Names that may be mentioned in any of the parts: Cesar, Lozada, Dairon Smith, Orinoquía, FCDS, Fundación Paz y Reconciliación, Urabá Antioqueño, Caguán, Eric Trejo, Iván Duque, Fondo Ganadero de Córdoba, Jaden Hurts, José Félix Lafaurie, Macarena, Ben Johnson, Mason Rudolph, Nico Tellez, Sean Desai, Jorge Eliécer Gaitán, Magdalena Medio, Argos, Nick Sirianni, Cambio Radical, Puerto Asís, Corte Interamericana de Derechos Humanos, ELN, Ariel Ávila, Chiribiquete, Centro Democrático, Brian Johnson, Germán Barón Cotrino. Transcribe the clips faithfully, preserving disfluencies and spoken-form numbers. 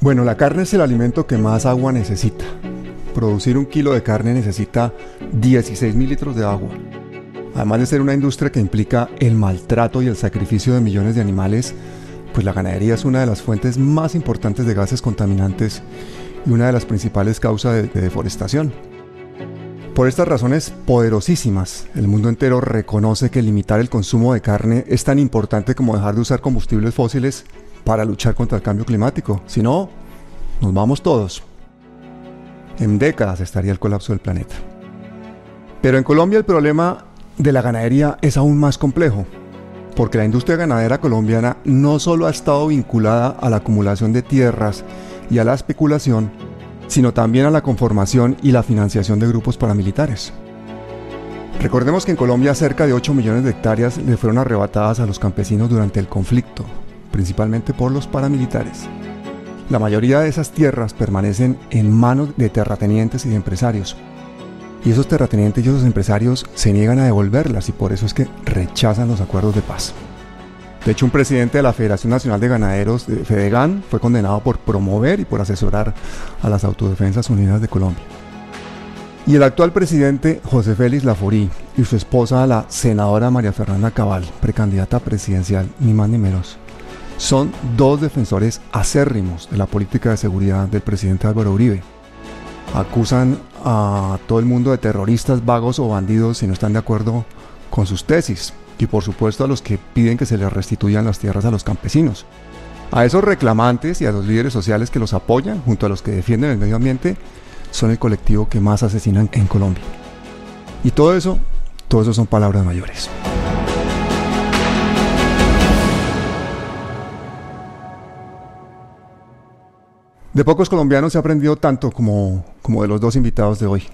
Bueno, la carne es el alimento que más agua necesita. Producir un kilo de carne necesita dieciséis mil litros de agua. Además de ser una industria que implica el maltrato y el sacrificio de millones de animales, pues la ganadería es una de las fuentes más importantes de gases contaminantes y una de las principales causas de, de deforestación. Por estas razones poderosísimas, el mundo entero reconoce que limitar el consumo de carne es tan importante como dejar de usar combustibles fósiles para luchar contra el cambio climático. Si no, nos vamos todos. En décadas estaría el colapso del planeta. Pero en Colombia el problema de la ganadería es aún más complejo, porque la industria ganadera colombiana no solo ha estado vinculada a la acumulación de tierras y a la especulación, sino también a la conformación y la financiación de grupos paramilitares. Recordemos que en Colombia cerca de ocho millones de hectáreas le fueron arrebatadas a los campesinos durante el conflicto, principalmente por los paramilitares. La mayoría de esas tierras permanecen en manos de terratenientes y de empresarios. Y esos terratenientes y esos empresarios se niegan a devolverlas y por eso es que rechazan los acuerdos de paz. De hecho, un presidente de la Federación Nacional de Ganaderos, FEDEGAN, fue condenado por promover y por asesorar a las Autodefensas Unidas de Colombia. Y el actual presidente, José Félix Lafaurie, y su esposa, la senadora María Fernanda Cabal, precandidata presidencial, ni más ni menos, son dos defensores acérrimos de la política de seguridad del presidente Álvaro Uribe. Acusan a todo el mundo de terroristas, vagos o bandidos si no están de acuerdo con sus tesis. Y por supuesto a los que piden que se les restituyan las tierras a los campesinos. A esos reclamantes y a los líderes sociales que los apoyan, junto a los que defienden el medio ambiente, son el colectivo que más asesinan en Colombia. Y todo eso, todo eso son palabras mayores. De pocos colombianos se ha aprendido tanto como, como de los dos invitados de hoy.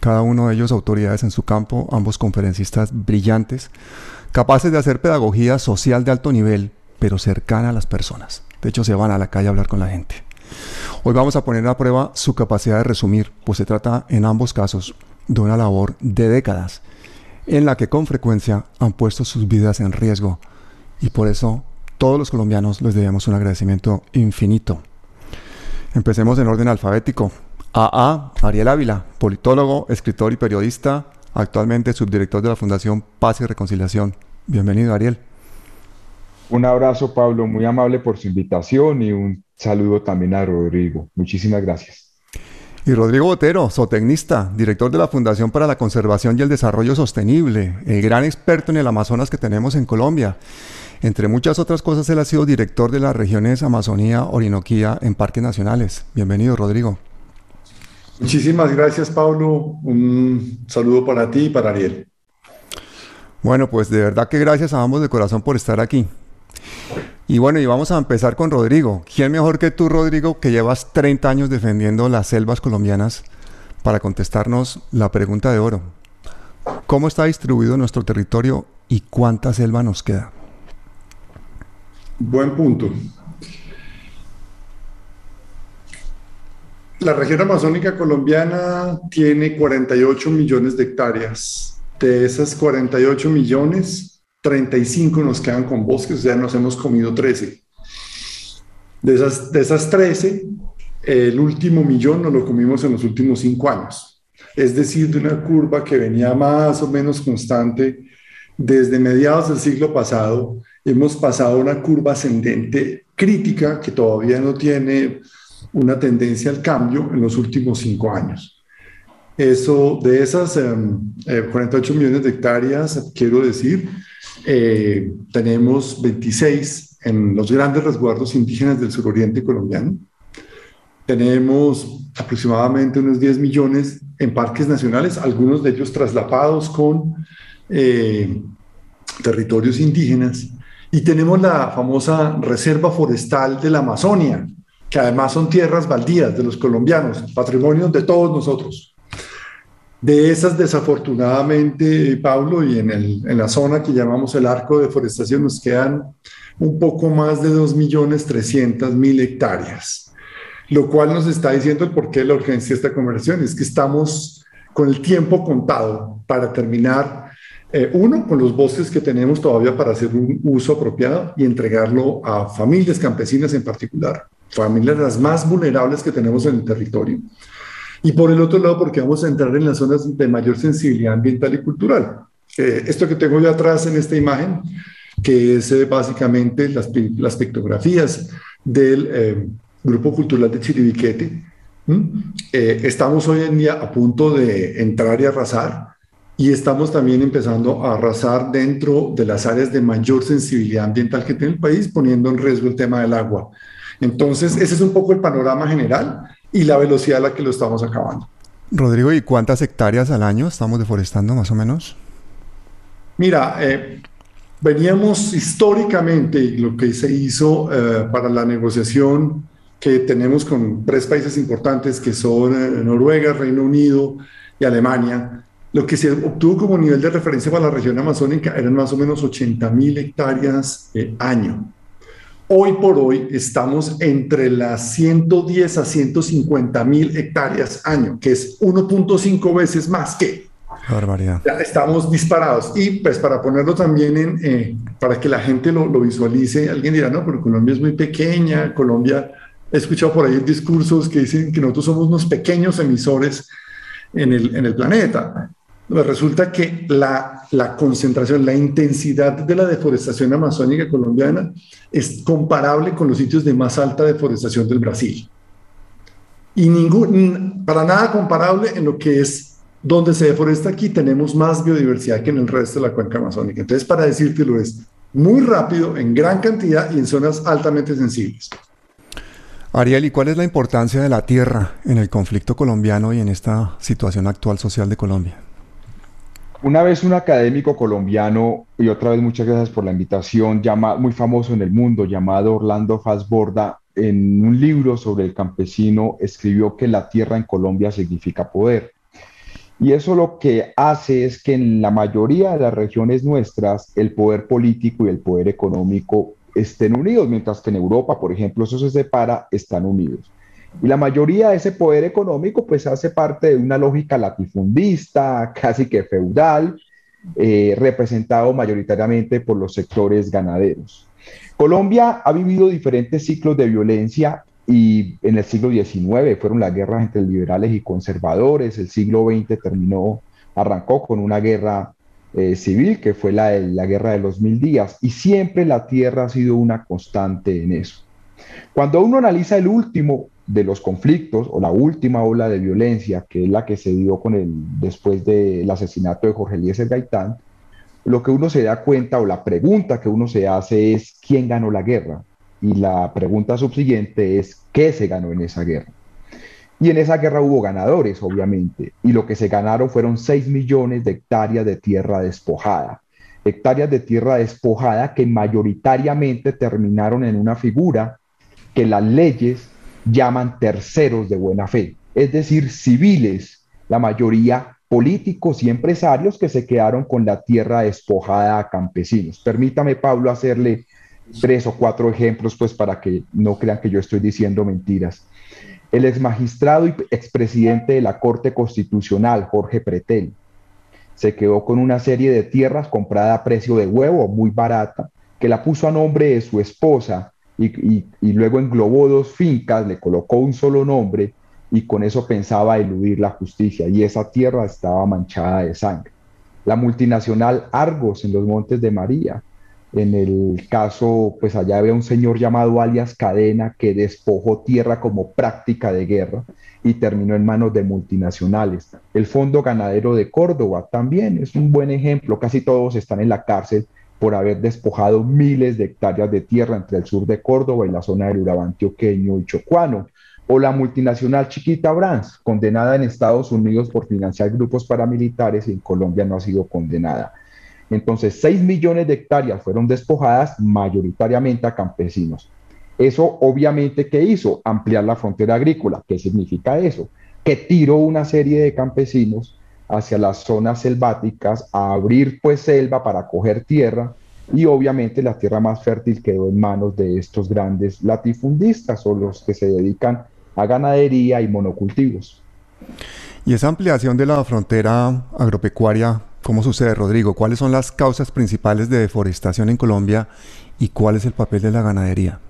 Cada uno de ellos autoridades en su campo, ambos conferencistas brillantes, capaces de hacer pedagogía social de alto nivel, pero cercana a las personas. De hecho, se van a la calle a hablar con la gente. Hoy vamos a poner a prueba su capacidad de resumir, pues se trata en ambos casos de una labor de décadas, en la que con frecuencia han puesto sus vidas en riesgo. Y por eso todos los colombianos les debemos un agradecimiento infinito. Empecemos en orden alfabético. A A Ariel Ávila, politólogo, escritor y periodista, actualmente subdirector de la Fundación Paz y Reconciliación. Bienvenido, Ariel. Un abrazo, Pablo, muy amable por su invitación y un saludo también a Rodrigo. Muchísimas gracias. Y Rodrigo Botero, zootecnista, director de la Fundación para la Conservación y el Desarrollo Sostenible, el gran experto en el Amazonas que tenemos en Colombia. Entre muchas otras cosas, él ha sido director de las regiones Amazonía, Orinoquía en Parques Nacionales. Bienvenido, Rodrigo. Muchísimas gracias, Pablo. Un saludo para ti y para Ariel. Bueno, pues de verdad que gracias a ambos de corazón por estar aquí. Y bueno, y vamos a empezar con Rodrigo. ¿Quién mejor que tú, Rodrigo, que llevas treinta años defendiendo las selvas colombianas para contestarnos la pregunta de oro? ¿Cómo está distribuido nuestro territorio y cuánta selva nos queda? Buen punto. La región amazónica colombiana tiene cuarenta y ocho millones de hectáreas. De esas cuarenta y ocho millones, treinta y cinco nos quedan con bosques, o sea, nos hemos comido trece. De esas, de esas trece, el último millón nos lo comimos en los últimos cinco años. Es decir, de una curva que venía más o menos constante desde mediados del siglo pasado, hemos pasado a una curva ascendente crítica que todavía no tiene una tendencia al cambio en los últimos cinco años. Eso, de esas eh, cuarenta y ocho millones de hectáreas, quiero decir, eh, tenemos veintiséis en los grandes resguardos indígenas del suroriente colombiano. Tenemos aproximadamente unos diez millones en parques nacionales, algunos de ellos traslapados con eh, territorios indígenas. Y tenemos la famosa reserva forestal de la Amazonia, que además son tierras baldías de los colombianos, patrimonio de todos nosotros. De esas, desafortunadamente, Pablo, y en, el, en la zona que llamamos el arco de deforestación, nos quedan un poco más de dos millones trescientas mil hectáreas, lo cual nos está diciendo el porqué de la urgencia de esta conversación, es que estamos con el tiempo contado para terminar, eh, uno, con los bosques que tenemos todavía para hacer un uso apropiado y entregarlo a familias campesinas en particular. familias las más vulnerables que tenemos en el territorio. Y por el otro lado, porque vamos a entrar en las zonas de mayor sensibilidad ambiental y cultural. Eh, esto que tengo yo atrás en esta imagen, que es eh, básicamente las, las pictografías del eh, Grupo Cultural de Chiribiquete. ¿Mm? Eh, estamos hoy en día a punto de entrar y arrasar, y estamos también empezando a arrasar dentro de las áreas de mayor sensibilidad ambiental que tiene el país, poniendo en riesgo el tema del agua. Entonces, ese es un poco el panorama general y la velocidad a la que lo estamos acabando. Rodrigo, ¿y cuántas hectáreas al año estamos deforestando más o menos? Mira, eh, veníamos históricamente, lo que se hizo eh, para la negociación que tenemos con tres países importantes, que son eh, Noruega, Reino Unido y Alemania, lo que se obtuvo como nivel de referencia para la región amazónica eran más o menos ochenta mil hectáreas eh, año. Hoy por hoy estamos entre las ciento diez a ciento cincuenta mil hectáreas año, que es uno punto cinco veces más que. La barbaridad. Ya estamos disparados. Y pues para ponerlo también en, eh, para que la gente lo, lo visualice, alguien dirá, no, pero Colombia es muy pequeña. Colombia, he escuchado por ahí discursos que dicen que nosotros somos unos pequeños emisores en el, en el planeta. Resulta que la, la concentración, la intensidad de la deforestación amazónica colombiana es comparable con los sitios de más alta deforestación del Brasil. Y ningún, para nada comparable en lo que es donde se deforesta aquí, tenemos más biodiversidad que en el resto de la cuenca amazónica. Entonces, para decírtelo, es muy rápido, en gran cantidad y en zonas altamente sensibles. Ariel, ¿y cuál es la importancia de la tierra en el conflicto colombiano y en esta situación actual social de Colombia? Una vez un académico colombiano, y otra vez muchas gracias por la invitación, llama, muy famoso en el mundo, llamado Orlando Fals Borda, en un libro sobre el campesino, escribió que la tierra en Colombia significa poder. Y eso lo que hace es que en la mayoría de las regiones nuestras, el poder político y el poder económico estén unidos, mientras que en Europa, por ejemplo, eso se separa, están unidos. Y la mayoría de ese poder económico pues hace parte de una lógica latifundista, casi que feudal, eh, representado mayoritariamente por los sectores ganaderos. Colombia ha vivido diferentes ciclos de violencia y en el siglo diecinueve fueron las guerras entre liberales y conservadores, el siglo veinte terminó, arrancó con una guerra eh, civil que fue la, la guerra de los mil días, y siempre la tierra ha sido una constante en eso. Cuando uno analiza el último de los conflictos o la última ola de violencia, que es la que se dio con el, después del asesinato de Jorge Eliécer Gaitán, lo que uno se da cuenta o la pregunta que uno se hace es ¿quién ganó la guerra? Y la pregunta subsiguiente es ¿qué se ganó en esa guerra? Y en esa guerra hubo ganadores, obviamente, y lo que se ganaron fueron seis millones de hectáreas de tierra despojada, hectáreas de tierra despojada que mayoritariamente terminaron en una figura que las leyes llaman terceros de buena fe, es decir, civiles, la mayoría políticos y empresarios que se quedaron con la tierra despojada a campesinos. Permítame, Pablo, hacerle tres o cuatro ejemplos, pues para que no crean que yo estoy diciendo mentiras. El exmagistrado y expresidente de la Corte Constitucional, Jorge Pretel, se quedó con una serie de tierras comprada a precio de huevo, muy barata, que la puso a nombre de su esposa, Y, y, y luego englobó dos fincas, le colocó un solo nombre y con eso pensaba eludir la justicia, y esa tierra estaba manchada de sangre. La multinacional Argos en los Montes de María, en el caso, pues allá había un señor llamado alias Cadena que despojó tierra como práctica de guerra y terminó en manos de multinacionales. El Fondo Ganadero de Córdoba también es un buen ejemplo, casi todos están en la cárcel por haber despojado miles de hectáreas de tierra entre el sur de Córdoba y la zona del Urabá antioqueño y chocuano. O la multinacional Chiquita Brands, condenada en Estados Unidos por financiar grupos paramilitares, y en Colombia no ha sido condenada. Entonces, seis millones de hectáreas fueron despojadas mayoritariamente a campesinos. Eso, obviamente, ¿qué hizo? Ampliar la frontera agrícola. ¿Qué significa eso? Que tiró una serie de campesinos hacia las zonas selváticas, a abrir pues selva para coger tierra, y obviamente la tierra más fértil quedó en manos de estos grandes latifundistas o los que se dedican a ganadería y monocultivos. Y esa ampliación de la frontera agropecuaria, ¿cómo sucede, Rodrigo? ¿Cuáles son las causas principales de deforestación en Colombia y cuál es el papel de la ganadería?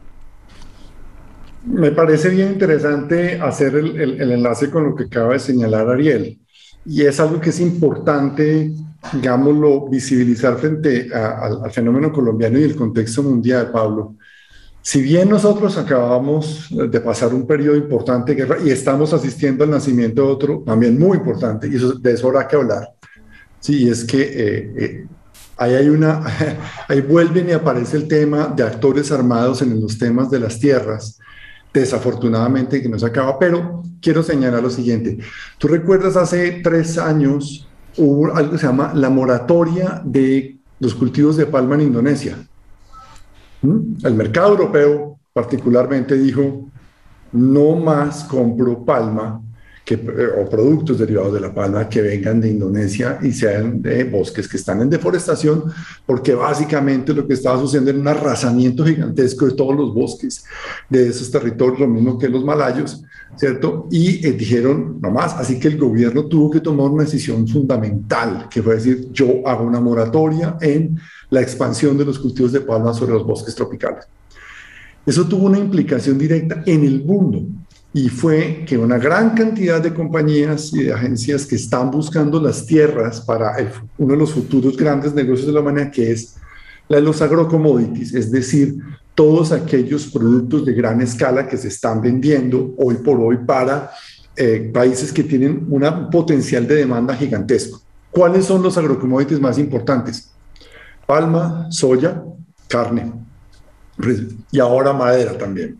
Me parece bien interesante hacer el, el, el enlace con lo que acaba de señalar Ariel, y es algo que es importante, digámoslo, visibilizar frente a, a, al fenómeno colombiano y el contexto mundial, Pablo. Si bien nosotros acabamos de pasar un periodo importante de guerra y estamos asistiendo al nacimiento de otro también muy importante, y eso, de eso habrá que hablar, sí, es que eh, eh, ahí hay una, ahí vuelven y aparece el tema de actores armados en los temas de las tierras, desafortunadamente que no se acaba, pero quiero señalar lo siguiente. Tú recuerdas hace tres años hubo algo que se llama la moratoria de los cultivos de palma en Indonesia. ¿Mm? El mercado europeo particularmente dijo, no más compro palma que, o productos derivados de la palma que vengan de Indonesia y sean de bosques que están en deforestación, porque básicamente lo que estaba sucediendo era un arrasamiento gigantesco de todos los bosques de esos territorios, lo mismo que los malayos, ¿cierto? Y eh, dijeron, no más. Así que el gobierno tuvo que tomar una decisión fundamental, que fue decir, yo hago una moratoria en la expansión de los cultivos de palma sobre los bosques tropicales. Eso tuvo una implicación directa en el mundo, y fue que una gran cantidad de compañías y de agencias que están buscando las tierras para el, uno de los futuros grandes negocios de la humanidad, que es la de los agrocommodities, es decir, todos aquellos productos de gran escala que se están vendiendo hoy por hoy para eh, países que tienen un potencial de demanda gigantesco. ¿Cuáles son los agrocommodities más importantes? Palma, soya, carne y ahora madera también.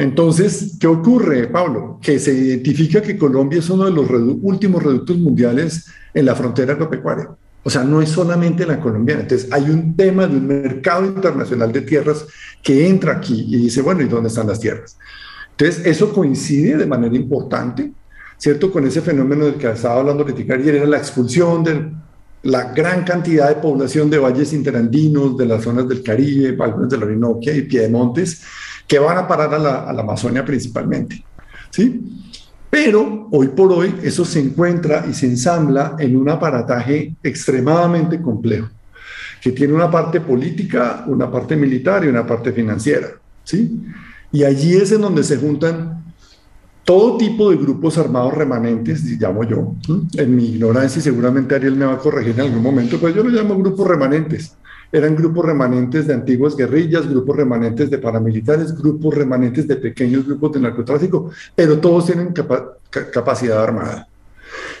Entonces, ¿qué ocurre, Pablo? Que se identifica que Colombia es uno de los redu- últimos reductos mundiales en la frontera agropecuaria. O sea, no es solamente la colombiana. Entonces, hay un tema de un mercado internacional de tierras que entra aquí y dice, bueno, ¿y dónde están las tierras? Entonces, eso coincide de manera importante, ¿cierto? Con ese fenómeno del que estaba hablando ahorita ayer, era la expulsión de la gran cantidad de población de valles interandinos, de las zonas del Caribe, algunas de la Orinoquía y Piedemontes, que van a parar a la, a la Amazonia principalmente, ¿sí? Pero hoy por hoy eso se encuentra y se ensambla en un aparataje extremadamente complejo, que tiene una parte política, una parte militar y una parte financiera, ¿sí? Y allí es en donde se juntan todo tipo de grupos armados remanentes, llamo yo, ¿sí? En mi ignorancia, y seguramente Ariel me va a corregir en algún momento, pero yo lo llamo grupos remanentes. Eran grupos remanentes de antiguas guerrillas, grupos remanentes de paramilitares, grupos remanentes de pequeños grupos de narcotráfico, pero todos tienen capa ca capacidad armada.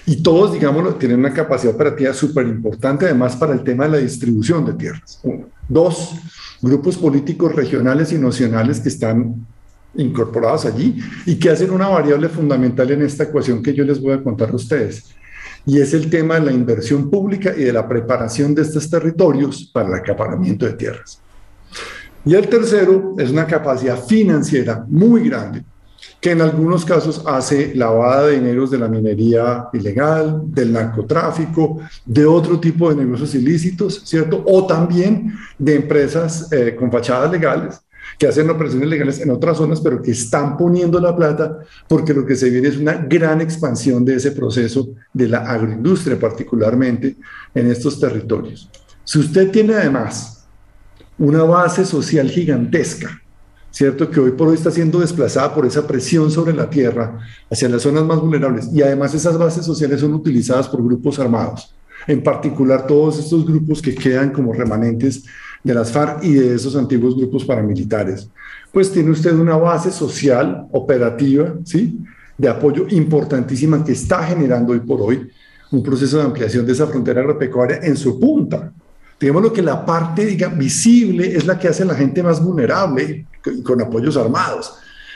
Y todos, digámoslo, tienen una capacidad operativa súper importante, además, para el tema de la distribución de tierras. Uno. Dos, grupos políticos regionales y nacionales que están incorporados allí y que hacen una variable fundamental en esta ecuación que yo les voy a contar a ustedes. Y es el tema de la inversión pública y de la preparación de estos territorios para el acaparamiento de tierras. Y el tercero es una capacidad financiera muy grande, que en algunos casos hace lavada de dineros de la minería ilegal, del narcotráfico, de otro tipo de negocios ilícitos, ¿cierto? O también de empresas eh, con fachadas legales, que hacen operaciones legales en otras zonas, pero que están poniendo la plata, porque lo que se viene es una gran expansión de ese proceso de la agroindustria, particularmente en estos territorios. Si usted tiene además una base social gigantesca, ¿cierto? Que hoy por hoy está siendo desplazada por esa presión sobre la tierra hacia las zonas más vulnerables, y además esas bases sociales son utilizadas por grupos armados, en particular todos estos grupos que quedan como remanentes de las FARC y de esos antiguos grupos paramilitares, pues tiene usted una base social, operativa, ¿sí? De apoyo importantísima que está generando hoy por hoy un proceso de ampliación de esa frontera agropecuaria en su punta. Digamos lo que la parte diga, visible es la que hace a la gente más vulnerable y con apoyos armados,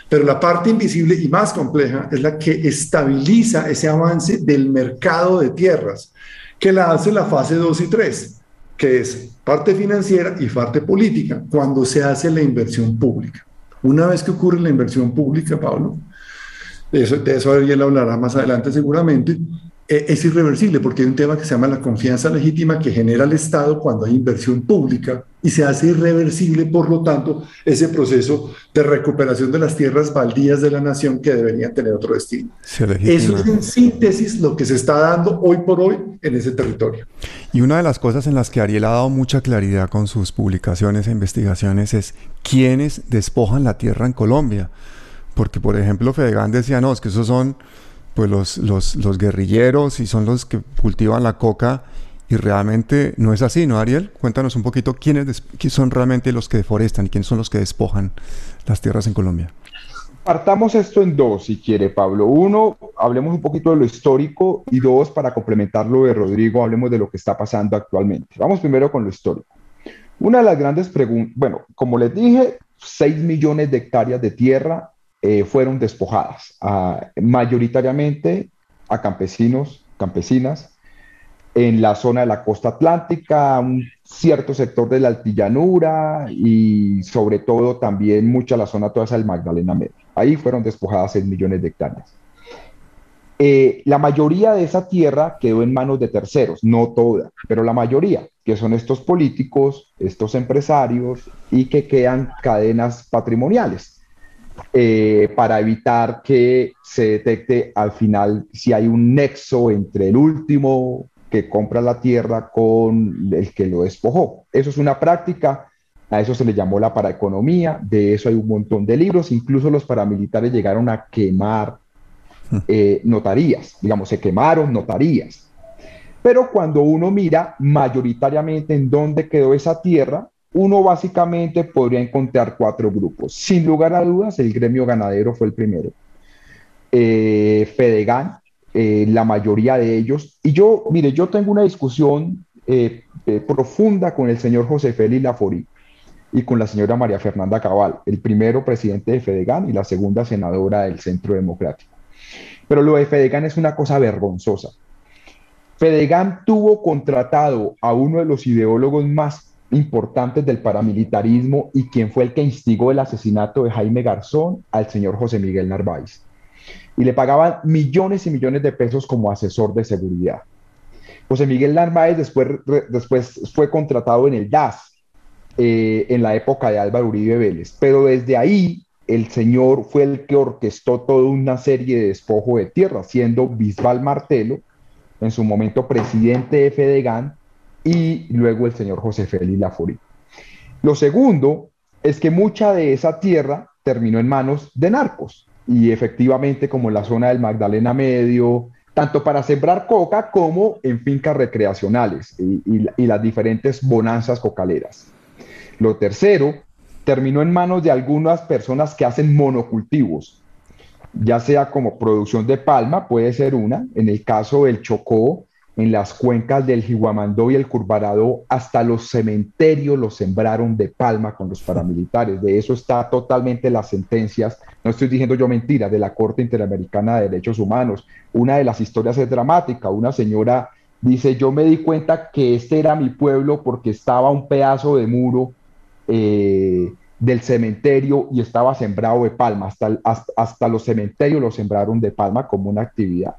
pero la parte invisible y más compleja es la que estabiliza ese avance del mercado de tierras, que la hace la fase dos y tres, que es parte financiera y parte política, cuando se hace la inversión pública. Una vez que ocurre la inversión pública, Pablo, eso, de eso Ariel hablará más adelante seguramente, eh, es irreversible, porque hay un tema que se llama la confianza legítima que genera el Estado cuando hay inversión pública, y se hace irreversible, por lo tanto, ese proceso de recuperación de las tierras baldías de la nación que deberían tener otro destino. Eso es en síntesis lo que se está dando hoy por hoy en ese territorio. Y una de las cosas en las que Ariel ha dado mucha claridad con sus publicaciones e investigaciones es quiénes despojan la tierra en Colombia. Porque, por ejemplo, FEDEGAN decía, no, es que esos son pues, los, los, los guerrilleros y son los que cultivan la coca. Y realmente no es así, ¿no, Ariel? Cuéntanos un poquito quiénes son realmente los que deforestan y quiénes son los que despojan las tierras en Colombia. Partamos esto en dos, si quiere, Pablo. Uno, hablemos un poquito de lo histórico, y dos, para complementar lo de Rodrigo, hablemos de lo que está pasando actualmente. Vamos primero con lo histórico. Una de las grandes preguntas, bueno, como les dije, seis millones de hectáreas de tierra eh, fueron despojadas, a, mayoritariamente a campesinos, campesinas, en la zona de la costa atlántica, un cierto sector de la altillanura y sobre todo también mucha la zona toda esa del Magdalena Medio. Ahí fueron despojadas seis millones de hectáreas. Eh, la mayoría de esa tierra quedó en manos de terceros, no toda, pero la mayoría, que son estos políticos, estos empresarios y que quedan cadenas patrimoniales. Eh, para evitar que se detecte al final si hay un nexo entre el último que compra la tierra con el que lo despojó. Eso es una práctica, a eso se le llamó la paraeconomía, de eso hay un montón de libros, incluso los paramilitares llegaron a quemar eh, notarías, digamos, se quemaron notarías. Pero cuando uno mira mayoritariamente en dónde quedó esa tierra, uno básicamente podría encontrar cuatro grupos. Sin lugar a dudas, el gremio ganadero fue el primero. Eh, FEDEGAN, eh, la mayoría de ellos. Y yo, mire, yo tengo una discusión eh, eh, profunda con el señor José Félix Lafaurie y con la señora María Fernanda Cabal, el primero presidente de FEDEGAN y la segunda senadora del Centro Democrático. Pero lo de FEDEGAN es una cosa vergonzosa. FEDEGAN tuvo contratado a uno de los ideólogos más importantes del paramilitarismo y quien fue el que instigó el asesinato de Jaime Garzón, al señor José Miguel Narváez. Y le pagaban millones y millones de pesos como asesor de seguridad. José Miguel Narváez después, re, después fue contratado en el D A S, eh, en la época de Álvaro Uribe Vélez, pero desde ahí el señor fue el que orquestó toda una serie de despojo de tierra, siendo Visbal Martelo, en su momento presidente de FEDEGAN, y luego el señor José Félix Lafaurie. Lo segundo es que mucha de esa tierra terminó en manos de narcos, y efectivamente como en la zona del Magdalena Medio, tanto para sembrar coca como en fincas recreacionales y, y, y las diferentes bonanzas cocaleras. Lo tercero, terminó en manos de algunas personas que hacen monocultivos, ya sea como producción de palma, puede ser una, en el caso del Chocó, en las cuencas del Jiguamandó y el Curvarado, hasta los cementerios los sembraron de palma con los paramilitares. De eso está totalmente las sentencias, no estoy diciendo yo mentiras, de la Corte Interamericana de Derechos Humanos. Una de las historias es dramática. Una señora dice, yo me di cuenta que este era mi pueblo porque estaba un pedazo de muro eh, del cementerio y estaba sembrado de palma. Hasta, hasta, hasta los cementerios los sembraron de palma como una actividad.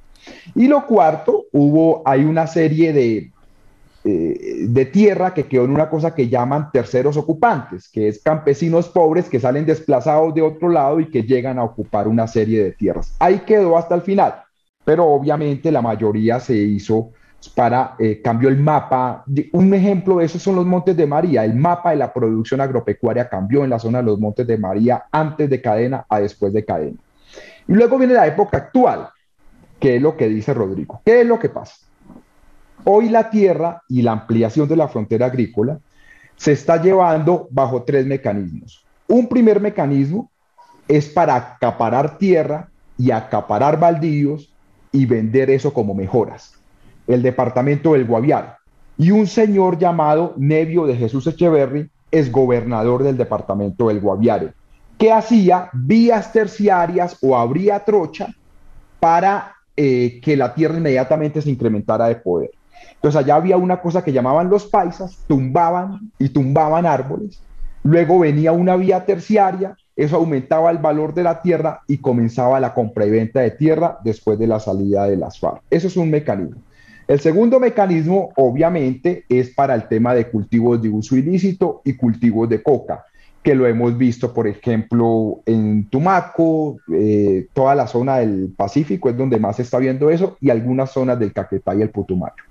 Y lo cuarto, hubo, hay una serie de, eh, de tierra que quedó en una cosa que llaman terceros ocupantes, que es campesinos pobres que salen desplazados de otro lado y que llegan a ocupar una serie de tierras. Ahí quedó hasta el final, pero obviamente la mayoría se hizo para, eh, cambió el mapa. Un ejemplo de eso son los Montes de María. El mapa de la producción agropecuaria cambió en la zona de los Montes de María, antes de cadena a después de cadena. Y luego viene la época actual. ¿Qué es lo que dice Rodrigo? ¿Qué es lo que pasa? Hoy la tierra y la ampliación de la frontera agrícola se está llevando bajo tres mecanismos. Un primer mecanismo es para acaparar tierra y acaparar baldíos y vender eso como mejoras. El departamento del Guaviare. Y un señor llamado Nevio de Jesús Echeverry es gobernador del departamento del Guaviare, que hacía vías terciarias o abría trocha para Eh, que la tierra inmediatamente se incrementara de poder. Entonces allá había una cosa que llamaban los paisas, tumbaban y tumbaban árboles, luego venía una vía terciaria, eso aumentaba el valor de la tierra y comenzaba la compra y venta de tierra después de la salida de las FARC. Eso es un mecanismo. El segundo mecanismo, obviamente, es para el tema de cultivos de uso ilícito y cultivos de coca, que lo hemos visto, por ejemplo, en Tumaco, eh, toda la zona del Pacífico es donde más se está viendo eso, y algunas zonas del Caquetá y el Putumayo.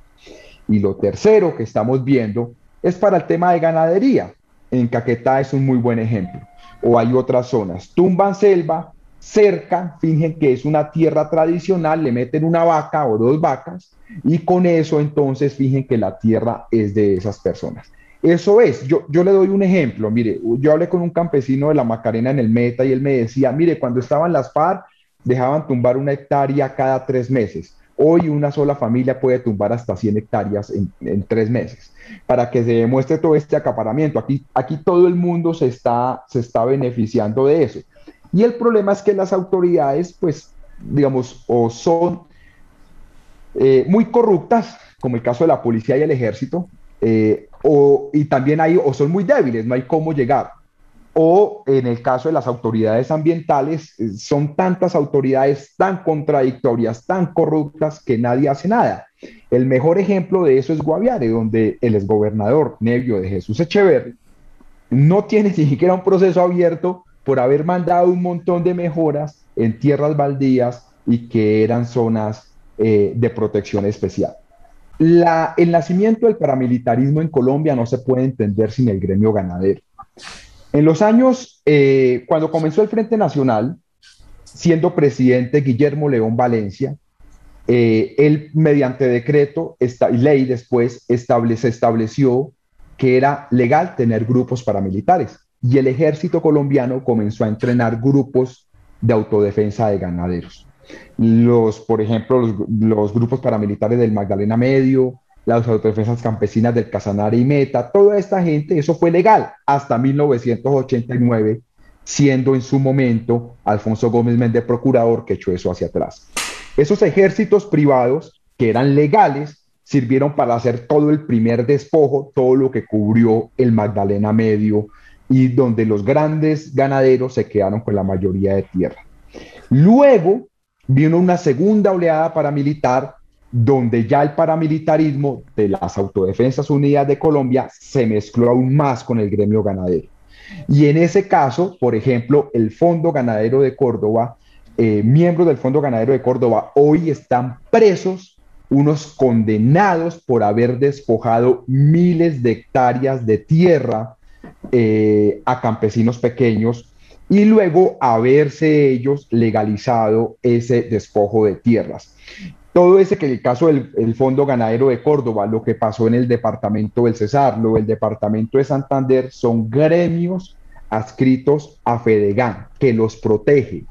Y lo tercero que estamos viendo es para el tema de ganadería. En Caquetá es un muy buen ejemplo, o hay otras zonas. Tumban selva, cerca, fingen que es una tierra tradicional, le meten una vaca o dos vacas y con eso entonces fingen que la tierra es de esas personas. Eso es, yo, yo le doy un ejemplo, mire, yo hablé con un campesino de la Macarena en el Meta y él me decía, mire, cuando estaban las FARC dejaban tumbar una hectárea cada tres meses. Hoy una sola familia puede tumbar hasta cien hectáreas en, en tres meses, para que se demuestre todo este acaparamiento. Aquí, aquí todo el mundo se está, se está beneficiando de eso. Y el problema es que las autoridades, pues, digamos, o son eh, muy corruptas, como el caso de la policía y el ejército, eh, o, y también hay, o son muy débiles, no hay cómo llegar. O en el caso de las autoridades ambientales, son tantas autoridades tan contradictorias, tan corruptas, que nadie hace nada. El mejor ejemplo de eso es Guaviare, donde el exgobernador Nevio de Jesús Echeverry no tiene ni siquiera un proceso abierto por haber mandado un montón de mejoras en tierras baldías y que eran zonas eh, de protección especial. La, el nacimiento del paramilitarismo en Colombia no se puede entender sin el gremio ganadero. En los años, eh, cuando comenzó el Frente Nacional, siendo presidente Guillermo León Valencia, eh, él mediante decreto y ley después estable, se estableció que era legal tener grupos paramilitares y el ejército colombiano comenzó a entrenar grupos de autodefensa de ganaderos. Los, por ejemplo, los, los grupos paramilitares del Magdalena Medio, las autodefensas campesinas del Casanare y Meta, toda esta gente, eso fue legal hasta mil novecientos ochenta y nueve, siendo en su momento Alfonso Gómez Méndez procurador que echó eso hacia atrás. Esos ejércitos privados, que eran legales, sirvieron para hacer todo el primer despojo, todo lo que cubrió el Magdalena Medio y donde los grandes ganaderos se quedaron con la mayoría de tierra. Luego vino una segunda oleada paramilitar, donde ya el paramilitarismo de las Autodefensas Unidas de Colombia se mezcló aún más con el gremio ganadero. Y en ese caso, por ejemplo, el Fondo Ganadero de Córdoba, eh, miembros del Fondo Ganadero de Córdoba, hoy están presos, unos condenados por haber despojado miles de hectáreas de tierra eh, a campesinos pequeños y luego haberse ellos legalizado ese despojo de tierras. Todo ese que el caso del el Fondo Ganadero de Córdoba, lo que pasó en el departamento del Cesar, lo del departamento de Santander, son gremios adscritos a FEDEGAN, que los protege.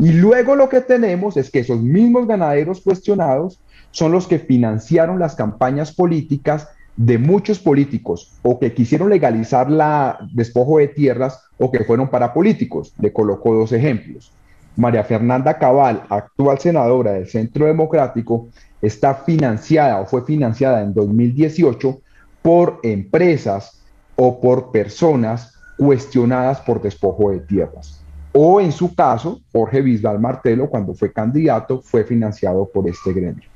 Y luego lo que tenemos es que esos mismos ganaderos cuestionados son los que financiaron las campañas políticas de muchos políticos, o que quisieron legalizar la despojo de tierras, o que fueron parapolíticos. Le coloco dos ejemplos. María Fernanda Cabal, actual senadora del Centro Democrático, está financiada o fue financiada en dos mil dieciocho por empresas o por personas cuestionadas por despojo de tierras. O en su caso, Jorge Visbal Martelo, cuando fue candidato, fue financiado por este gremio.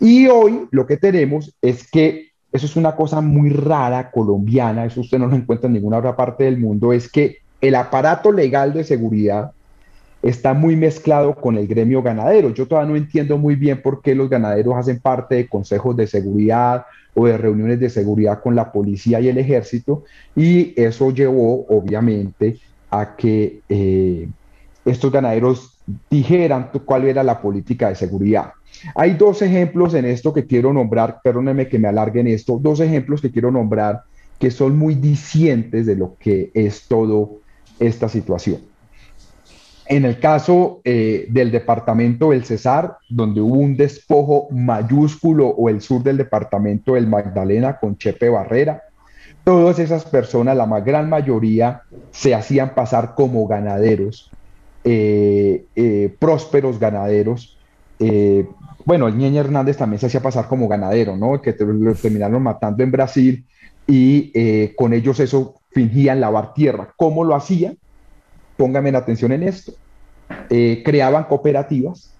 Y hoy lo que tenemos es que, eso es una cosa muy rara colombiana, eso usted no lo encuentra en ninguna otra parte del mundo, es que el aparato legal de seguridad está muy mezclado con el gremio ganadero. Yo todavía no entiendo muy bien por qué los ganaderos hacen parte de consejos de seguridad o de reuniones de seguridad con la policía y el ejército, y eso llevó obviamente a que eh, estos ganaderos dijeran cuál era la política de seguridad. Hay dos ejemplos en esto que quiero nombrar, perdónenme que me alargue en esto, dos ejemplos que quiero nombrar que son muy discientes de lo que es toda esta situación. En el caso eh, del departamento del Cesar, donde hubo un despojo mayúsculo, o el sur del departamento del Magdalena con Chepe Barrera, todas esas personas, la más gran mayoría, se hacían pasar como ganaderos, eh, eh, prósperos ganaderos. Eh, bueno, el Ñeñe Hernández también se hacía pasar como ganadero, ¿no? Que lo terminaron matando en Brasil, y eh, con ellos eso fingían lavar tierra. ¿Cómo lo hacían? Pónganme la atención en esto. Eh, creaban cooperativas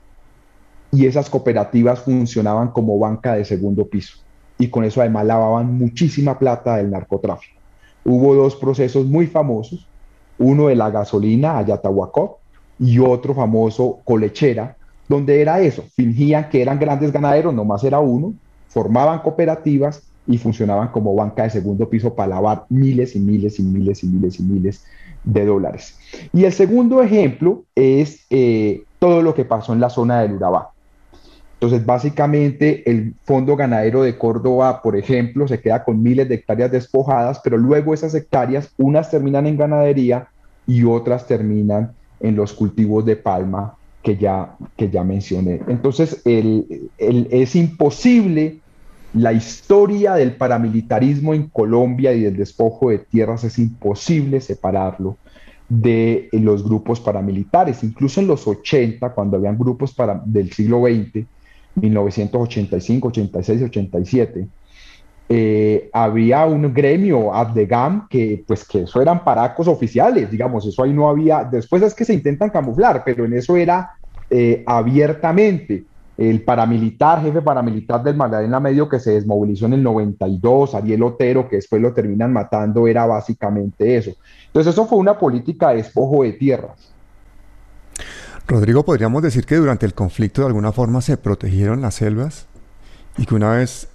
y esas cooperativas funcionaban como banca de segundo piso, y con eso además lavaban muchísima plata del narcotráfico. Hubo dos procesos muy famosos, uno de la gasolina Ayatahuacó y otro famoso Colechera, donde era eso, fingían que eran grandes ganaderos, nomás era uno, formaban cooperativas y funcionaban como banca de segundo piso para lavar miles y miles y miles y miles y miles de dólares. Y el segundo ejemplo es eh, todo lo que pasó en la zona del Urabá. Entonces, básicamente, el Fondo Ganadero de Córdoba, por ejemplo, se queda con miles de hectáreas despojadas, pero luego esas hectáreas, unas terminan en ganadería y otras terminan en los cultivos de palma que ya, que ya mencioné. Entonces, el, el, es imposible, la historia del paramilitarismo en Colombia y del despojo de tierras es imposible separarlo de los grupos paramilitares. Incluso en los ochenta, cuando habían grupos para, del siglo veinte, mil novecientos ochenta y cinco, ochenta y seis, ochenta y siete, eh, había un gremio, FEDEGAN, que pues que eso eran paracos oficiales, digamos, eso ahí no había, después es que se intentan camuflar, pero en eso era eh, abiertamente el paramilitar, jefe paramilitar del Magdalena Medio que se desmovilizó en el noventa y dos, Ariel Otero, que después lo terminan matando, era básicamente eso. Entonces eso fue una política de despojo de tierras. Rodrigo, ¿podríamos decir que durante el conflicto de alguna forma se protegieron las selvas y que una vez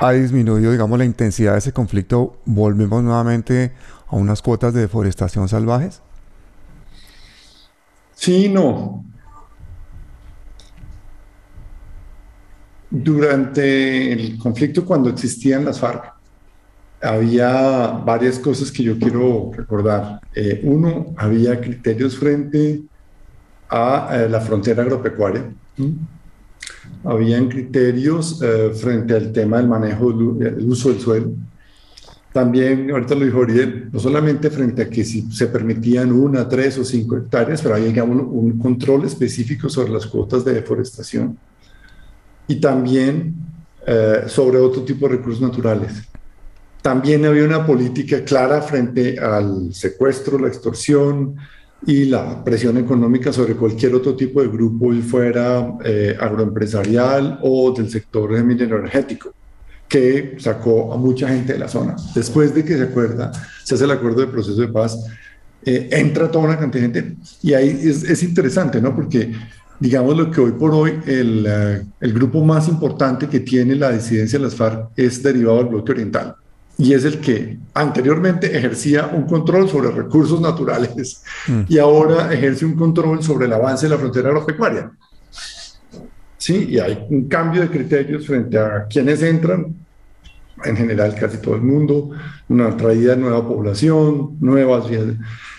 ha disminuido, digamos, la intensidad de ese conflicto, volvemos nuevamente a unas cuotas de deforestación salvajes? Sí, no. Durante el conflicto, cuando existían las FARC, había varias cosas que yo quiero recordar. Eh, uno, había criterios frente a eh, la frontera agropecuaria. ¿Mm? Habían criterios eh, frente al tema del manejo, el uso del suelo. También, ahorita lo dijo Ariel, no solamente frente a que si se permitían una, tres o cinco hectáreas, pero había un, un control específico sobre las cuotas de deforestación. Y también eh, sobre otro tipo de recursos naturales. También había una política clara frente al secuestro, la extorsión y la presión económica sobre cualquier otro tipo de grupo, y fuera eh, agroempresarial o del sector minero-energético, que sacó a mucha gente de la zona. Después de que se acuerda, se hace el acuerdo de proceso de paz, eh, entra toda una cantidad de gente. Y ahí es, es interesante, ¿no? Porque digamos lo que hoy por hoy el, el grupo más importante que tiene la disidencia de las FARC es derivado del bloque oriental, y es el que anteriormente ejercía un control sobre recursos naturales mm. y ahora ejerce un control sobre el avance de la frontera agropecuaria. Sí, y hay un cambio de criterios frente a quienes entran, en general casi todo el mundo, una traída de nueva población, nuevas vías,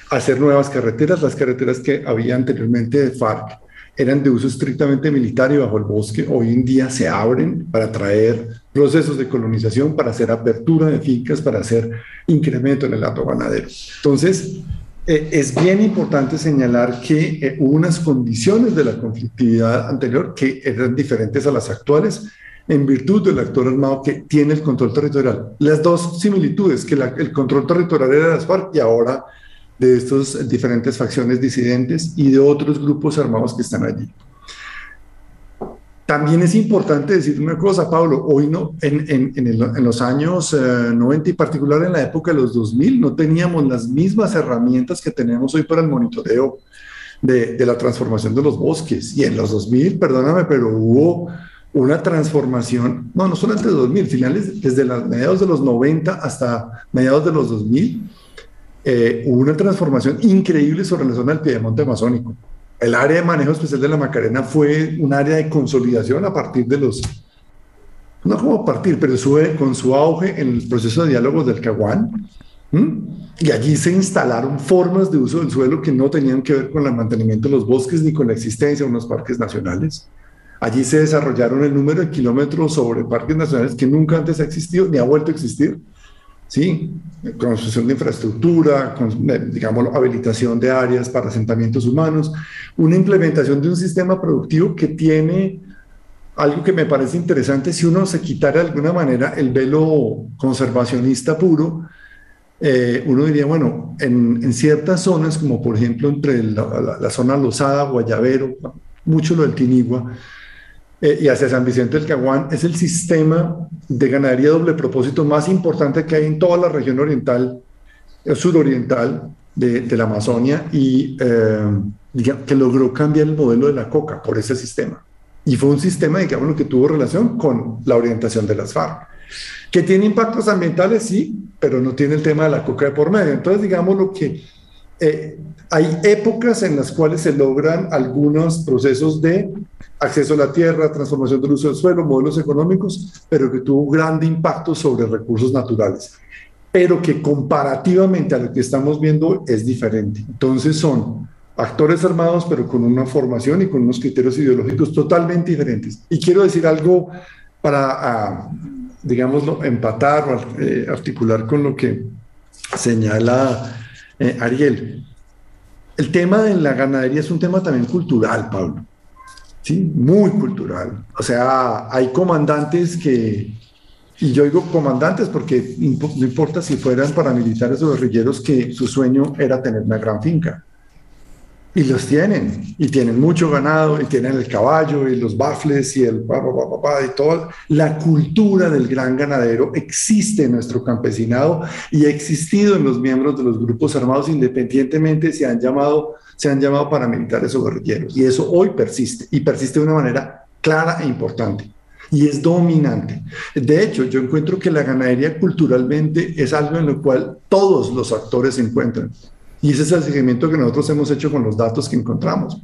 hacer nuevas carreteras. Las carreteras que había anteriormente de FARC eran de uso estrictamente militar y bajo el bosque. Hoy en día se abren para traer procesos de colonización, para hacer apertura de fincas, para hacer incremento en el hato ganadero. Entonces, eh, es bien importante señalar que eh, hubo unas condiciones de la conflictividad anterior que eran diferentes a las actuales, en virtud del actor armado que tiene el control territorial. Las dos similitudes, que la, el control territorial era de las FARC y ahora de estas diferentes facciones disidentes y de otros grupos armados que están allí. También es importante decir una cosa, Pablo, hoy no, en, en, en, el, en los años eh, noventa y particular en la época de los dos mil, no teníamos las mismas herramientas que tenemos hoy para el monitoreo de, de la transformación de los bosques. Y en los dos mil, perdóname, pero hubo una transformación, no, no solo entre dos mil, finales, desde las mediados de los noventa hasta mediados de los dos mil, Eh, hubo una transformación increíble sobre la zona del piedemonte amazónico. El área de manejo especial de la Macarena fue un área de consolidación a partir de los, no como a partir, pero sube con su auge en el proceso de diálogos del Caguán, ¿Mm? y allí se instalaron formas de uso del suelo que no tenían que ver con el mantenimiento de los bosques ni con la existencia de unos parques nacionales. Allí se desarrollaron el número de kilómetros sobre parques nacionales que nunca antes ha existido ni ha vuelto a existir. Sí, construcción de infraestructura, con, digamos, habilitación de áreas para asentamientos humanos, una implementación de un sistema productivo que tiene algo que me parece interesante. Si uno se quitara de alguna manera el velo conservacionista puro, eh, uno diría, bueno, en, en ciertas zonas, como por ejemplo entre la, la, la zona Losada, Guayavero, mucho lo del Tinigua, Eh, y hacia San Vicente del Caguán, es el sistema de ganadería doble propósito más importante que hay en toda la región oriental, eh, suroriental de, de la Amazonia, y eh, digamos, que logró cambiar el modelo de la coca por ese sistema. Y fue un sistema, digamos, que tuvo relación con la orientación de las FARC. ¿Que tiene impactos ambientales? Sí, pero no tiene el tema de la coca de por medio. Entonces, digamos, lo que Eh, hay épocas en las cuales se logran algunos procesos de acceso a la tierra, transformación del uso del suelo, modelos económicos, pero que tuvo un gran impacto sobre recursos naturales, pero que comparativamente a lo que estamos viendo es diferente. Entonces son actores armados, pero con una formación y con unos criterios ideológicos totalmente diferentes. Y quiero decir algo para, a, digámoslo, empatar o eh, articular con lo que señala eh, Ariel. El tema de la ganadería es un tema también cultural, Pablo. Sí, muy cultural. O sea, hay comandantes que, y yo digo comandantes porque no importa si fueran paramilitares o guerrilleros, que su sueño era tener una gran finca. Y los tienen, y tienen mucho ganado, y tienen el caballo, y los bafles, y el pa, pa, pa, pa, y todo. La cultura del gran ganadero existe en nuestro campesinado y ha existido en los miembros de los grupos armados, independientemente si han llamado, se han llamado paramilitares o guerrilleros. Y eso hoy persiste, y persiste de una manera clara e importante, y es dominante. De hecho, yo encuentro que la ganadería culturalmente es algo en lo cual todos los actores se encuentran. Y ese es el seguimiento que nosotros hemos hecho con los datos que encontramos.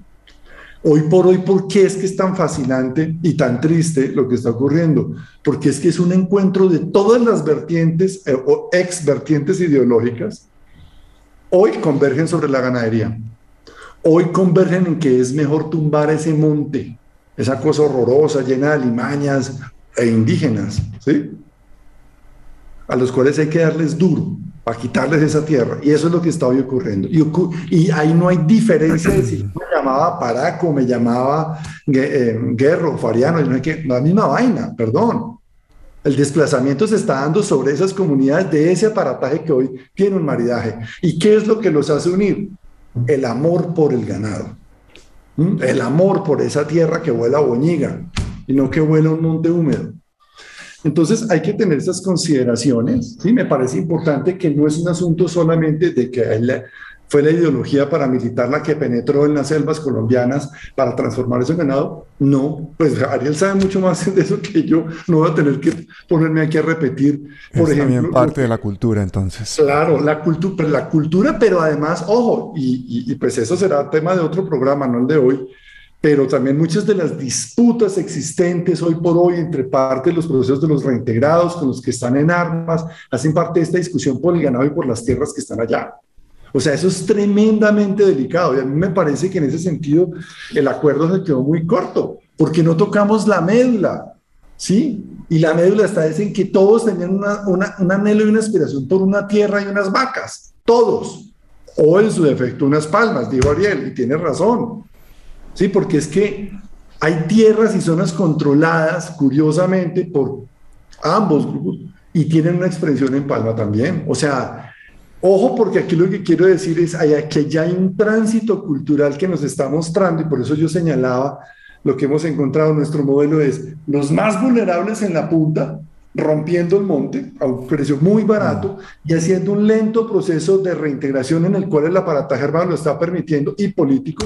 Hoy por hoy, ¿por qué es que es tan fascinante y tan triste lo que está ocurriendo? Porque es que es un encuentro de todas las vertientes eh, o ex vertientes ideológicas. Hoy convergen sobre la ganadería. Hoy convergen en que es mejor tumbar ese monte, esa cosa horrorosa, llena de alimañas e indígenas, ¿sí? A los cuales hay que darles duro, para quitarles esa tierra, y eso es lo que está hoy ocurriendo, y, ocur y ahí no hay diferencia de si me llamaba Paraco, me llamaba eh, Guerro, Fariano, no hay que, la misma vaina, perdón. El desplazamiento se está dando sobre esas comunidades de ese aparataje que hoy tiene un maridaje, y ¿qué es lo que los hace unir? El amor por el ganado, ¿Mm? el amor por esa tierra que huele a boñiga, y no que huele a un monte húmedo. Entonces hay que tener esas consideraciones, ¿sí? Me parece importante que no es un asunto solamente de que fue la ideología paramilitar la que penetró en las selvas colombianas para transformar ese ganado. No, pues Ariel sabe mucho más de eso que yo, no voy a tener que ponerme aquí a repetir. Por es ejemplo, también parte de la cultura, entonces. Claro, la, cultu la cultura, pero además, ojo, y, y, y pues eso será tema de otro programa, no el de hoy, pero también muchas de las disputas existentes hoy por hoy entre parte de los procesos de los reintegrados con los que están en armas, hacen parte de esta discusión por el ganado y por las tierras que están allá. O sea, eso es tremendamente delicado, y a mí me parece que en ese sentido el acuerdo se quedó muy corto, porque no tocamos la médula, ¿sí? Y la médula está en que todos tenían una, una, un anhelo y una aspiración por una tierra y unas vacas, todos, o en su defecto unas palmas, dijo Ariel, y tiene razón. Sí, porque es que hay tierras y zonas controladas, curiosamente, por ambos grupos, y tienen una expresión en Palma también. O sea, ojo, porque aquí lo que quiero decir es que ya hay un tránsito cultural que nos está mostrando, y por eso yo señalaba lo que hemos encontrado en nuestro modelo, es los más vulnerables en la punta, rompiendo el monte a un precio muy barato y haciendo un lento proceso de reintegración en el cual el aparataje armado lo está permitiendo, y político.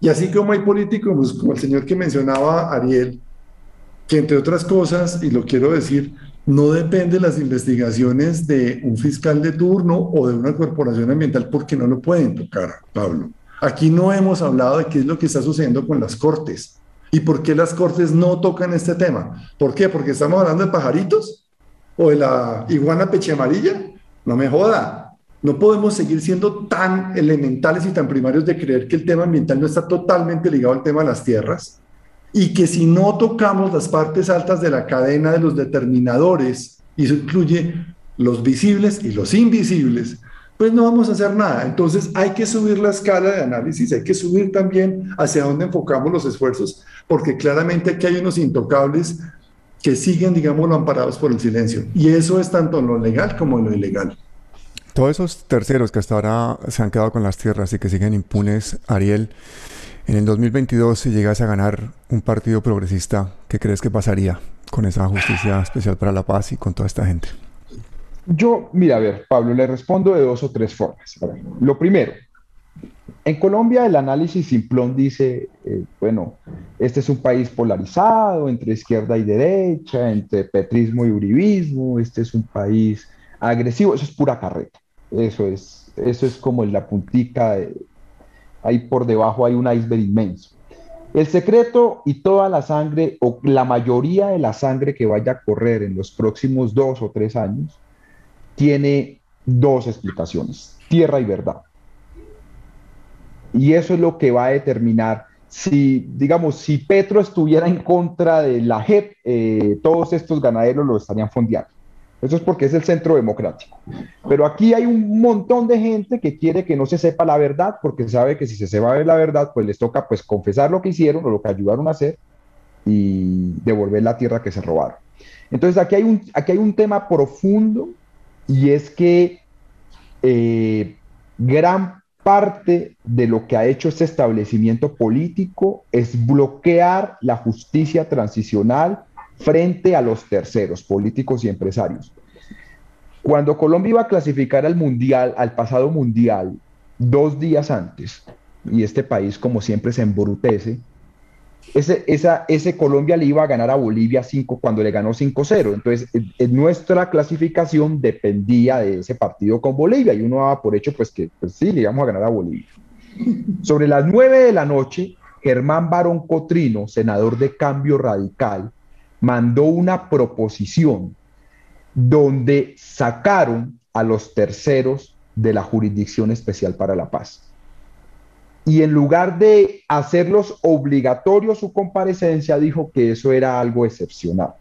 Y así como hay políticos, como el señor que mencionaba Ariel, que entre otras cosas, y lo quiero decir, no depende de las investigaciones de un fiscal de turno o de una corporación ambiental, porque no lo pueden tocar, Pablo. Aquí no hemos hablado de qué es lo que está sucediendo con las cortes y por qué las cortes no tocan este tema. ¿Por qué? ¿Porque estamos hablando de pajaritos o de la iguana peche amarilla? No me joda. No podemos seguir siendo tan elementales y tan primarios de creer que el tema ambiental no está totalmente ligado al tema de las tierras, y que si no tocamos las partes altas de la cadena de los determinadores, y eso incluye los visibles y los invisibles, pues no vamos a hacer nada. Entonces hay que subir la escala de análisis, hay que subir también hacia dónde enfocamos los esfuerzos, porque claramente aquí hay unos intocables que siguen, digámoslo, amparados por el silencio, y eso es tanto en lo legal como en lo ilegal. Todos esos terceros que hasta ahora se han quedado con las tierras y que siguen impunes, Ariel, en el dos mil veintidós, si llegase a ganar un partido progresista, ¿qué crees que pasaría con esa justicia especial para la paz y con toda esta gente? Yo, mira, a ver, Pablo, le respondo de dos o tres formas. A ver, lo primero, en Colombia el análisis simplón dice, eh, bueno, este es un país polarizado entre izquierda y derecha, entre petrismo y uribismo, este es un país agresivo, eso es pura carreta. Eso es, eso es como en la puntica, de, ahí por debajo hay un iceberg inmenso. El secreto y toda la sangre, o la mayoría de la sangre que vaya a correr en los próximos dos o tres años, tiene dos explicaciones: tierra y verdad. Y eso es lo que va a determinar si, digamos, si Petro estuviera en contra de la J E P, eh, todos estos ganaderos lo estarían fondeando. Eso es porque es el Centro Democrático. Pero aquí hay un montón de gente que quiere que no se sepa la verdad, porque sabe que si se sepa la verdad, pues les toca pues confesar lo que hicieron o lo que ayudaron a hacer y devolver la tierra que se robaron. Entonces aquí hay un, aquí hay un tema profundo, y es que eh, gran parte de lo que ha hecho este establecimiento político es bloquear la justicia transicional frente a los terceros, políticos y empresarios. Cuando Colombia iba a clasificar al mundial, al pasado mundial, dos días antes, y este país como siempre se embrutece, ese, esa, ese Colombia le iba a ganar a Bolivia cinco, cuando le ganó cinco cero. Entonces en, en nuestra clasificación dependía de ese partido con Bolivia, y uno daba por hecho pues que pues sí, le íbamos a ganar a Bolivia. Sobre las nueve de la noche, Germán Barón Cotrino, senador de Cambio Radical, mandó una proposición donde sacaron a los terceros de la Jurisdicción Especial para la Paz. Y en lugar de hacerlos obligatorios su comparecencia, dijo que eso era algo excepcional.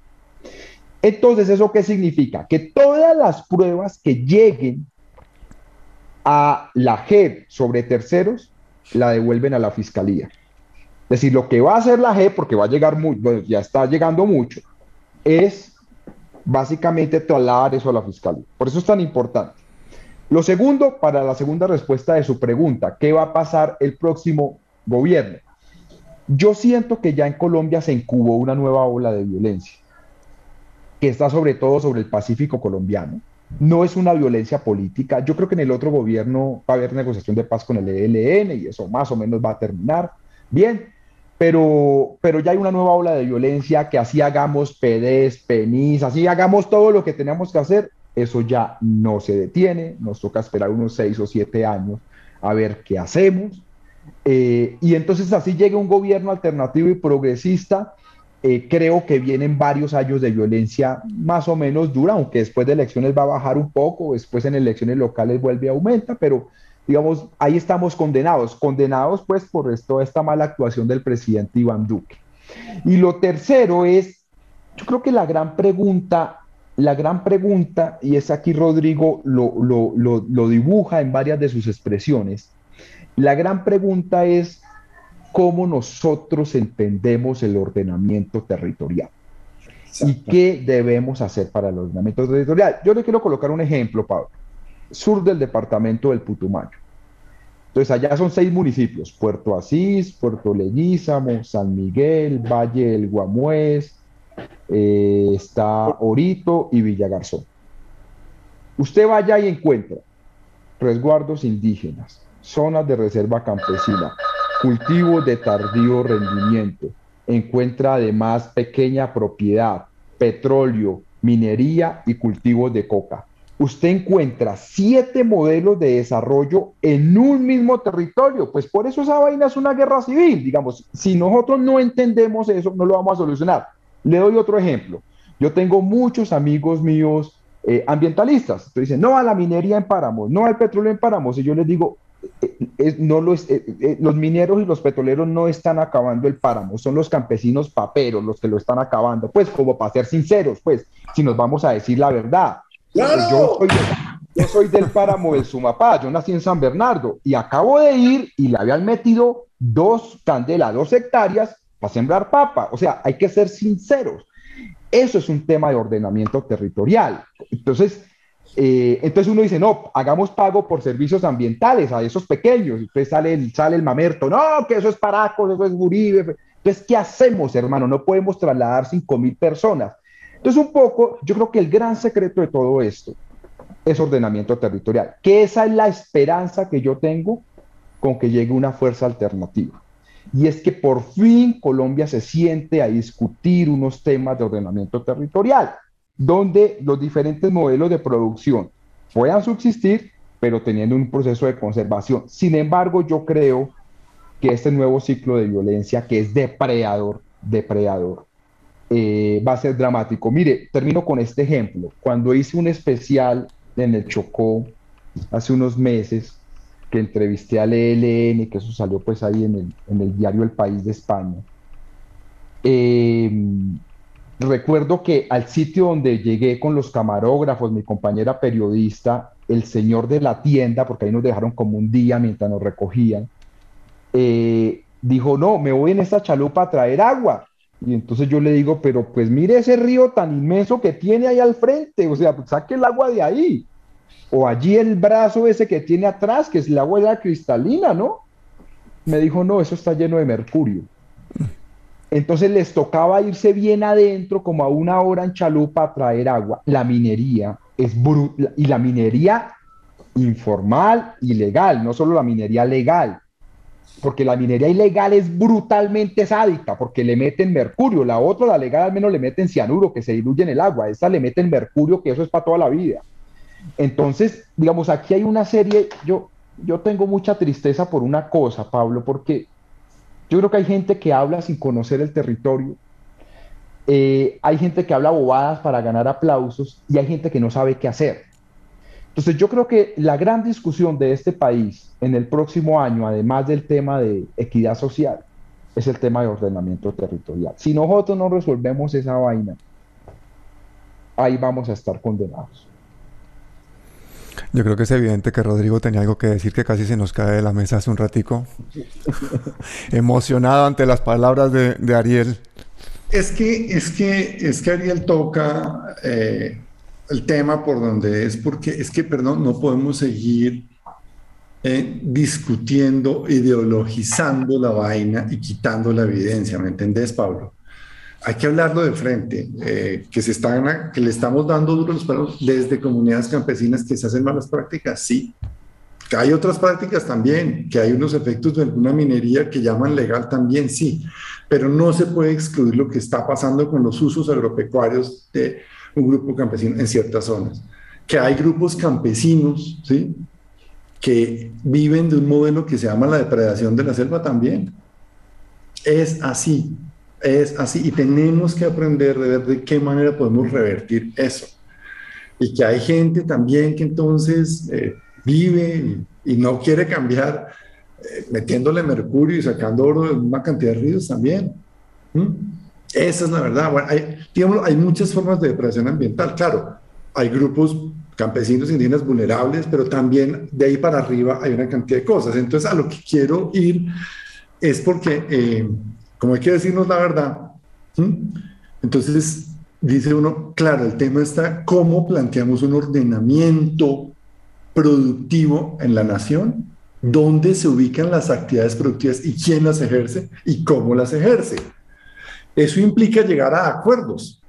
Entonces, ¿eso qué significa? Que todas las pruebas que lleguen a la J E P sobre terceros, la devuelven a la Fiscalía. Es decir, lo que va a hacer la J E P, porque va a llegar muy, bueno, ya está llegando mucho, es básicamente trasladar eso a la Fiscalía. Por eso es tan importante. Lo segundo, para la segunda respuesta de su pregunta, ¿qué va a pasar el próximo gobierno? Yo siento que ya en Colombia se incubó una nueva ola de violencia, que está sobre todo sobre el Pacífico colombiano. No es una violencia política. Yo creo que en el otro gobierno va a haber negociación de paz con el E L N, y eso más o menos va a terminar bien. Pero, pero ya hay una nueva ola de violencia, que así hagamos P Ds, P N Is, así hagamos todo lo que tenemos que hacer, eso ya no se detiene. Nos toca esperar unos seis o siete años a ver qué hacemos. Eh, y entonces así llega un gobierno alternativo y progresista. Eh, creo que vienen varios años de violencia más o menos dura, aunque después de elecciones va a bajar un poco, después en elecciones locales vuelve a aumentar, pero... digamos, ahí estamos condenados, condenados pues por toda esta mala actuación del presidente Iván Duque. Y lo tercero es, yo creo que la gran pregunta, la gran pregunta, y es aquí Rodrigo lo, lo, lo, lo dibuja en varias de sus expresiones, la gran pregunta es cómo nosotros entendemos el ordenamiento territorial. Exacto. Y qué debemos hacer para el ordenamiento territorial. Yo le quiero colocar un ejemplo, Pablo. Sur del departamento del Putumayo. Entonces allá son seis municipios: Puerto Asís, Puerto Leguízamo, San Miguel, Valle del Guamués, eh, está Orito y Villagarzón. Usted vaya y encuentra resguardos indígenas, zonas de reserva campesina, cultivos de tardío rendimiento, encuentra además pequeña propiedad, petróleo, minería y cultivos de coca. Usted encuentra siete modelos de desarrollo en un mismo territorio. Pues por eso esa vaina es una guerra civil, digamos. Si nosotros no entendemos eso, no lo vamos a solucionar. Le doy otro ejemplo. Yo tengo muchos amigos míos eh, ambientalistas. Entonces dicen, no a la minería en páramos, no al petróleo en páramos. Y yo les digo, eh, eh, no lo es, eh, eh, los mineros y los petroleros no están acabando el páramo, son los campesinos paperos los que lo están acabando. Pues como para ser sinceros, pues, si nos vamos a decir la verdad. Claro. Yo, soy de, yo soy del páramo del Sumapá, yo nací en San Bernardo y acabo de ir y le habían metido dos candelas, dos hectáreas para sembrar papa. O sea, hay que ser sinceros. Eso es un tema de ordenamiento territorial. Entonces, eh, entonces uno dice, no, hagamos pago por servicios ambientales a esos pequeños. Entonces sale el, sale el mamerto, no, que eso es Paracos, eso es Uribe. Entonces, ¿qué hacemos, hermano? No podemos trasladar cinco mil personas. Entonces, un poco, yo creo que el gran secreto de todo esto es ordenamiento territorial, que esa es la esperanza que yo tengo con que llegue una fuerza alternativa. Y es que por fin Colombia se siente a discutir unos temas de ordenamiento territorial, donde los diferentes modelos de producción puedan subsistir pero teniendo un proceso de conservación. Sin embargo, yo creo que este nuevo ciclo de violencia, que es depredador, depredador, eh, va a ser dramático. Mire, termino con este ejemplo. Cuando hice un especial en el Chocó hace unos meses, que entrevisté al E L N, que eso salió pues ahí en el, en el diario El País de España, eh, recuerdo que al sitio donde llegué con los camarógrafos, mi compañera periodista, el señor de la tienda, porque ahí nos dejaron como un día mientras nos recogían, eh, dijo, no, me voy en esta chalupa a traer agua. Y entonces yo le digo, pero pues mire ese río tan inmenso que tiene ahí al frente, o sea, pues saque el agua de ahí. O allí el brazo ese que tiene atrás, que es la agua cristalina, ¿no? Me dijo, no, eso está lleno de mercurio. Entonces les tocaba irse bien adentro, como a una hora en chalupa, a traer agua. La minería es brutal, y la minería informal, ilegal, no solo la minería legal, porque la minería ilegal es brutalmente sádica, porque le meten mercurio. La otra, la legal, al menos le meten cianuro, que se diluye en el agua. Esta le meten mercurio, que eso es para toda la vida. Entonces, digamos, aquí hay una serie, yo, yo tengo mucha tristeza por una cosa, Pablo, porque yo creo que hay gente que habla sin conocer el territorio, eh, hay gente que habla bobadas para ganar aplausos y hay gente que no sabe qué hacer. Entonces yo creo que la gran discusión de este país en el próximo año, además del tema de equidad social, es el tema de ordenamiento territorial. Si nosotros no resolvemos esa vaina, ahí vamos a estar condenados. Yo creo que es evidente que Rodrigo tenía algo que decir que casi se nos cae de la mesa hace un ratico. Emocionado ante las palabras de, de Ariel. Es que, es, que, es que Ariel toca eh, el tema por donde es, porque es que, perdón, no podemos seguir eh, discutiendo, ideologizando la vaina y quitando la evidencia, ¿me entendés, Pablo? Hay que hablarlo de frente, eh, que, se están, que le estamos dando duro los palos desde comunidades campesinas que se hacen malas prácticas, sí. Que hay otras prácticas también, que hay unos efectos de alguna minería que llaman legal también, sí. Pero no se puede excluir lo que está pasando con los usos agropecuarios de un grupo campesino en ciertas zonas. Que hay grupos campesinos, ¿sí?, que viven de un modelo que se llama la depredación de la selva también. Es así. Es así, y tenemos que aprender de ver de qué manera podemos revertir eso. Y que hay gente también que entonces eh, vive y, y no quiere cambiar, eh, metiéndole mercurio y sacando oro de una cantidad de ríos también. ¿Mm? Esa es la verdad. Bueno, hay, digamos, hay muchas formas de depredación ambiental, claro. Hay grupos campesinos indígenas vulnerables, pero también de ahí para arriba hay una cantidad de cosas. Entonces, a lo que quiero ir es porque... Eh, como hay que decirnos la verdad, ¿sí? Entonces dice uno, claro, el tema está cómo planteamos un ordenamiento productivo en la nación, dónde se ubican las actividades productivas y quién las ejerce y cómo las ejerce. Eso implica llegar a acuerdos,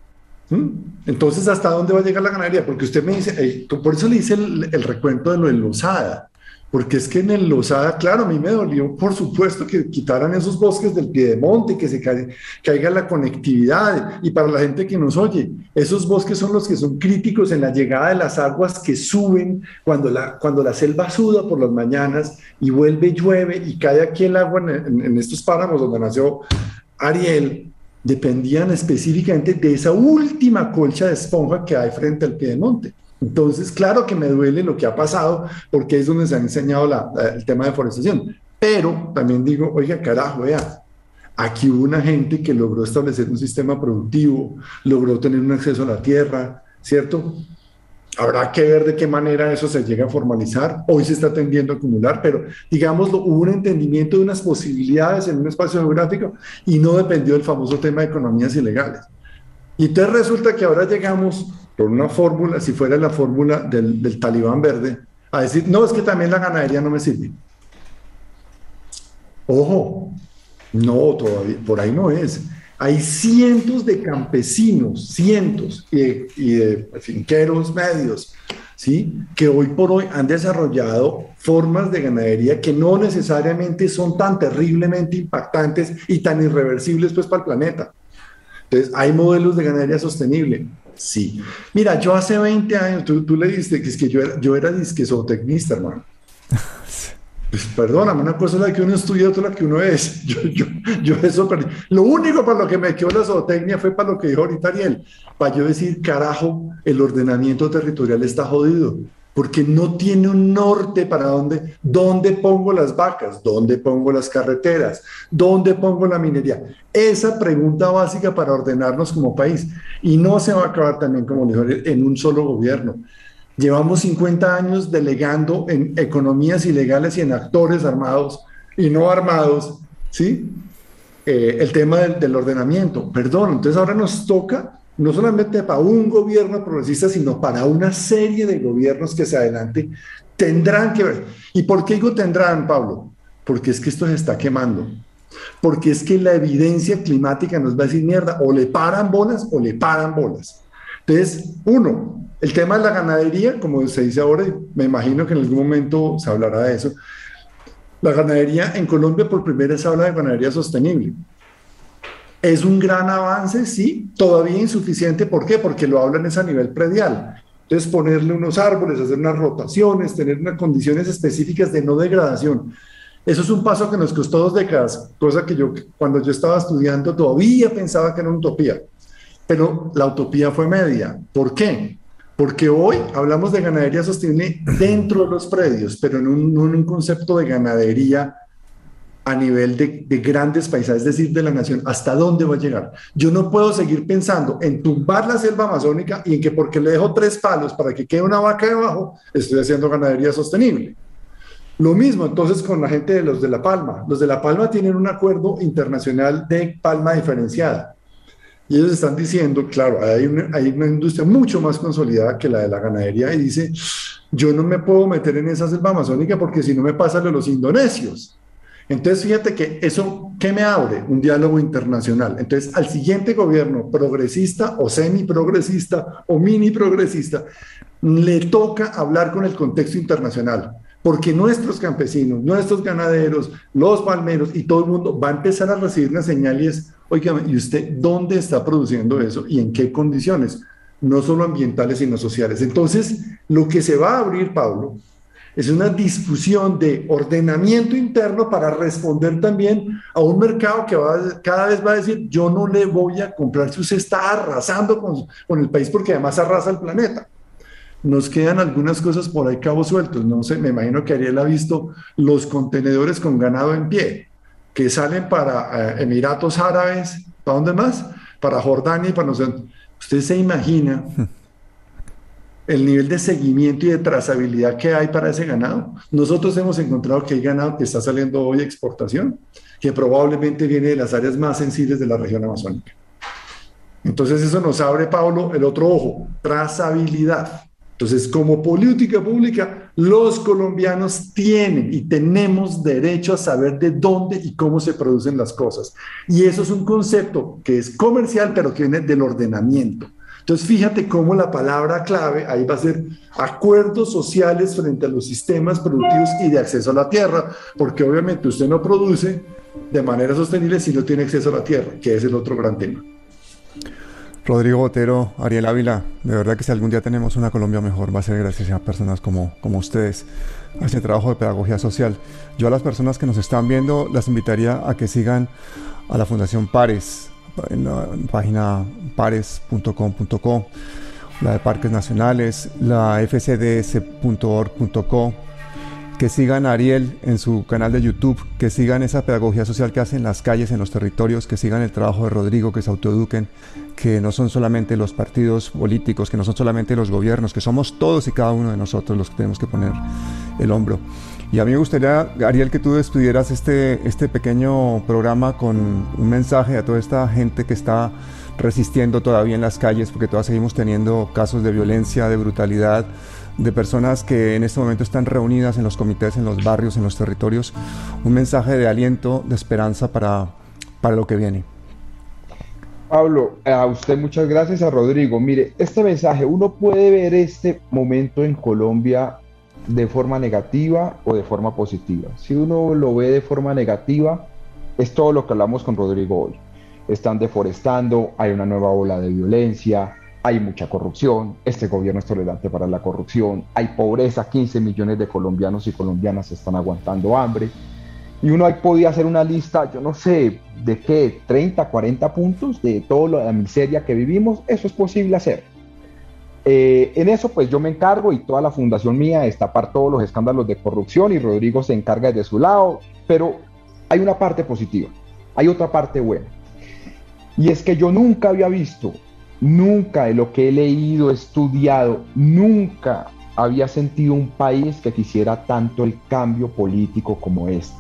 ¿sí? Entonces, ¿hasta dónde va a llegar la ganadería? Porque usted me dice, hey, por eso le hice el, el recuento de lo en Lozada. Porque es que en el Lozada, claro, a mí me dolió, por supuesto, que quitaran esos bosques del piedemonte, que se caiga, caiga la conectividad. Y para la gente que nos oye, esos bosques son los que son críticos en la llegada de las aguas que suben cuando la, cuando la selva suda por las mañanas y vuelve y llueve y cae aquí el agua en, en, en estos páramos donde nació Ariel. Dependían específicamente de esa última colcha de esponja que hay frente al piedemonte. Entonces, claro que me duele lo que ha pasado, porque es donde se ha enseñado la, la, el tema de deforestación. Pero también digo, oiga, carajo, vea, aquí hubo una gente que logró establecer un sistema productivo, logró tener un acceso a la tierra, ¿cierto? Habrá que ver de qué manera eso se llega a formalizar. Hoy se está tendiendo a acumular, pero digámoslo, hubo un entendimiento de unas posibilidades en un espacio geográfico y no dependió del famoso tema de economías ilegales. Y entonces resulta que ahora llegamos... por una fórmula, si fuera la fórmula del, del talibán verde, a decir, no, es que también la ganadería no me sirve. Ojo, no, todavía, por ahí no es. Hay cientos de campesinos, cientos, y de, y de finqueros medios, ¿sí?, que hoy por hoy han desarrollado formas de ganadería que no necesariamente son tan terriblemente impactantes y tan irreversibles pues para el planeta. Entonces, hay modelos de ganadería sostenible. Sí. Mira, yo hace veinte años, tú, tú le diste que es que yo era, yo era disque zootecnista, hermano. Pues perdóname, una cosa es la que uno estudia, otra la que uno es. Yo, yo, yo eso perdí. Lo único para lo que me quedó la zootecnia fue para lo que dijo ahorita Ariel, para yo decir, carajo, el ordenamiento territorial está jodido, porque no tiene un norte para dónde, dónde pongo las vacas, dónde pongo las carreteras, dónde pongo la minería. Esa pregunta básica para ordenarnos como país. Y no se va a acabar también, como dijo Ariel, en un solo gobierno. Llevamos cincuenta años delegando en economías ilegales y en actores armados y no armados, ¿sí? Eh, el tema del, del ordenamiento. Perdón, entonces ahora nos toca, no solamente para un gobierno progresista, sino para una serie de gobiernos que se adelante tendrán que ver. ¿Y por qué digo tendrán, Pablo? Porque es que esto se está quemando. Porque es que la evidencia climática nos va a decir mierda, o le paran bolas o le paran bolas. Entonces, uno... el tema de la ganadería, como se dice ahora, y me imagino que en algún momento se hablará de eso, la ganadería en Colombia por primera vez se habla de ganadería sostenible. Es un gran avance, sí, todavía insuficiente. ¿Por qué? Porque lo hablan es a nivel predial. Entonces ponerle unos árboles, hacer unas rotaciones, tener unas condiciones específicas de no degradación. Eso es un paso que nos costó dos décadas, cosa que yo cuando yo estaba estudiando todavía pensaba que era una utopía. Pero la utopía fue media. ¿Por qué? Porque hoy hablamos de ganadería sostenible dentro de los predios, pero en un, en un concepto de ganadería a nivel de, de grandes paisajes, es decir, de la nación. ¿Hasta dónde va a llegar? Yo no puedo seguir pensando en tumbar la selva amazónica y en que porque le dejo tres palos para que quede una vaca debajo, estoy haciendo ganadería sostenible. Lo mismo entonces con la gente de los de La Palma. Los de La Palma tienen un acuerdo internacional de palma diferenciada. Y ellos están diciendo, claro, hay una, hay una industria mucho más consolidada que la de la ganadería y dice, yo no me puedo meter en esa selva amazónica porque si no me pasa lo de los indonesios. Entonces, fíjate que eso, ¿qué me abre? Un diálogo internacional. Entonces, al siguiente gobierno progresista o semiprogresista o mini progresista, le toca hablar con el contexto internacional. Porque nuestros campesinos, nuestros ganaderos, los palmeros y todo el mundo va a empezar a recibir unas señales. Oiga, ¿y usted dónde está produciendo eso y en qué condiciones? No solo ambientales, sino sociales. Entonces, lo que se va a abrir, Pablo, es una discusión de ordenamiento interno para responder también a un mercado que va, cada vez va a decir, yo no le voy a comprar si usted está arrasando con, con el país porque además arrasa el planeta. Nos quedan algunas cosas por ahí cabos sueltos, no sé, me imagino que Ariel ha visto los contenedores con ganado en pie, que salen para eh, Emiratos Árabes, ¿para dónde más? Para Jordania y para nosotros. ¿Usted se imagina el nivel de seguimiento y de trazabilidad que hay para ese ganado? Nosotros hemos encontrado que hay ganado que está saliendo hoy a exportación, que probablemente viene de las áreas más sensibles de la región amazónica. Entonces eso nos abre, Pablo, el otro ojo, trazabilidad. Entonces, como política pública, los colombianos tienen y tenemos derecho a saber de dónde y cómo se producen las cosas. Y eso es un concepto que es comercial, pero que viene del ordenamiento. Entonces, fíjate cómo la palabra clave ahí va a ser acuerdos sociales frente a los sistemas productivos y de acceso a la tierra, porque obviamente usted no produce de manera sostenible si no tiene acceso a la tierra, que es el otro gran tema. Rodrigo Botero, Ariel Ávila, de verdad que si algún día tenemos una Colombia mejor va a ser gracias a personas como, como ustedes, a ese trabajo de pedagogía social. Yo a las personas que nos están viendo las invitaría a que sigan a la Fundación Pares, en la página pares punto com punto co, la de Parques Nacionales, la f c d s punto org punto co, que sigan a Ariel en su canal de YouTube, que sigan esa pedagogía social que hacen en las calles, en los territorios, que sigan el trabajo de Rodrigo, que se autoeduquen, que no son solamente los partidos políticos, que no son solamente los gobiernos, que somos todos y cada uno de nosotros los que tenemos que poner el hombro. Y a mí me gustaría, Ariel, que tú despidieras este, este pequeño programa con un mensaje a toda esta gente que está resistiendo todavía en las calles, porque todavía seguimos teniendo casos de violencia, de brutalidad, de personas que en este momento están reunidas en los comités, en los barrios, en los territorios. Un mensaje de aliento, de esperanza para, para lo que viene. Pablo, a usted muchas gracias, a Rodrigo. Mire, este mensaje, uno puede ver este momento en Colombia de forma negativa o de forma positiva. Si uno lo ve de forma negativa, es todo lo que hablamos con Rodrigo hoy. Están deforestando, hay una nueva ola de violencia, hay mucha corrupción, este gobierno es tolerante para la corrupción, hay pobreza, quince millones de colombianos y colombianas están aguantando hambre. Y uno ahí podía hacer una lista, yo no sé, de qué, treinta, cuarenta puntos de toda la miseria que vivimos, eso es posible hacer. Eh, en eso pues yo me encargo y toda la fundación mía es tapar todos los escándalos de corrupción y Rodrigo se encarga desde su lado, pero hay una parte positiva, hay otra parte buena. Y es que yo nunca había visto, nunca de lo que he leído, estudiado, nunca había sentido un país que quisiera tanto el cambio político como este,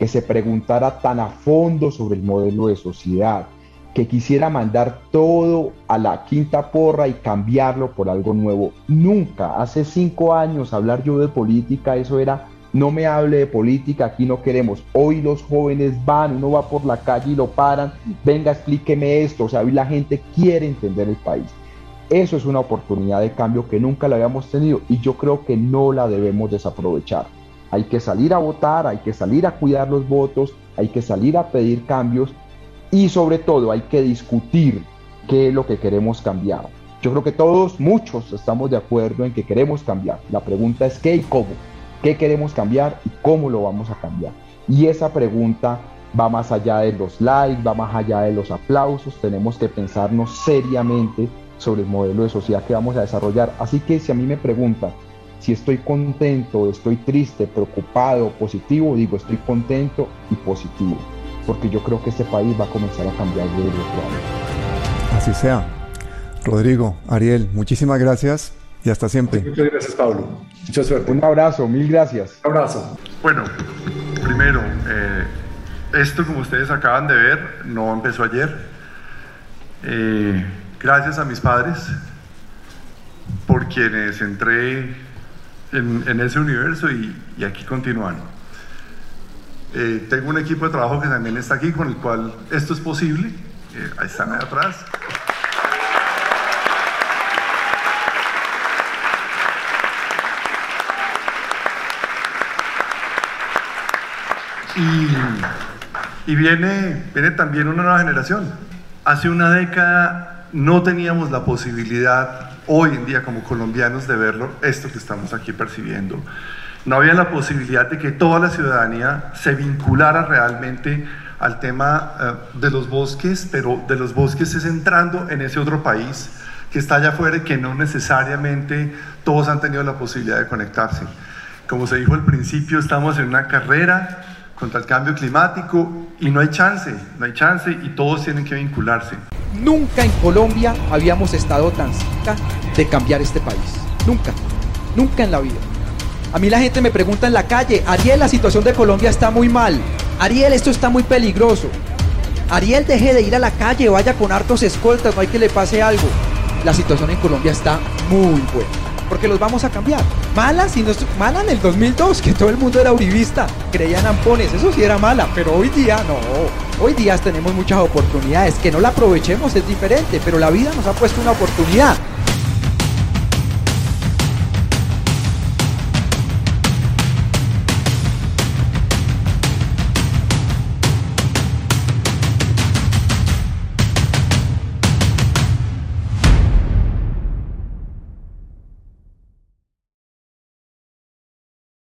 que se preguntara tan a fondo sobre el modelo de sociedad, que quisiera mandar todo a la quinta porra y cambiarlo por algo nuevo. Nunca, hace cinco años hablar yo de política, eso era, no me hable de política, aquí no queremos. Hoy los jóvenes van, uno va por la calle y lo paran, venga, explíqueme esto, o sea, hoy la gente quiere entender el país. Eso es una oportunidad de cambio que nunca la habíamos tenido y yo creo que no la debemos desaprovechar. Hay que salir a votar, hay que salir a cuidar los votos, hay que salir a pedir cambios y sobre todo hay que discutir qué es lo que queremos cambiar. Yo creo que todos, muchos, estamos de acuerdo en que queremos cambiar. La pregunta es qué y cómo, qué queremos cambiar y cómo lo vamos a cambiar. Y esa pregunta va más allá de los likes, va más allá de los aplausos. Tenemos que pensarnos seriamente sobre el modelo de sociedad que vamos a desarrollar. Así que si a mí me preguntan, si estoy contento, estoy triste, preocupado, positivo, digo estoy contento y positivo, porque yo creo que este país va a comenzar a cambiar de dirección. Así sea. Rodrigo, Ariel, muchísimas gracias y hasta siempre. Muchas gracias, Pablo. Mucha suerte. Un abrazo, mil gracias. Un abrazo. Bueno, primero, eh, esto como ustedes acaban de ver, no empezó ayer. Eh, gracias a mis padres, por quienes entré En, en ese universo y, y aquí continúan. Eh, tengo un equipo de trabajo que también está aquí, con el cual esto es posible. Eh, ahí están ahí atrás. Y, y viene, viene también una nueva generación. Hace una década no teníamos la posibilidad hoy en día como colombianos de verlo, esto que estamos aquí percibiendo. No había la posibilidad de que toda la ciudadanía se vinculara realmente al tema uh, de los bosques, pero de los bosques es entrando en ese otro país que está allá afuera y que no necesariamente todos han tenido la posibilidad de conectarse. Como se dijo al principio, estamos en una carrera contra el cambio climático y no hay chance, no hay chance y todos tienen que vincularse. Nunca en Colombia habíamos estado tan cerca de cambiar este país. Nunca, nunca en la vida. A mí la gente me pregunta en la calle, Ariel, la situación de Colombia está muy mal. Ariel, esto está muy peligroso. Ariel, deje de ir a la calle, vaya con hartos escoltas, no hay que le pase algo. La situación en Colombia está muy buena, porque los vamos a cambiar. Mala, si no, mala en el dos mil dos, que todo el mundo era uribista, creían ampones, eso sí era mala, pero hoy día no. Hoy día tenemos muchas oportunidades, que no la aprovechemos es diferente, pero la vida nos ha puesto una oportunidad.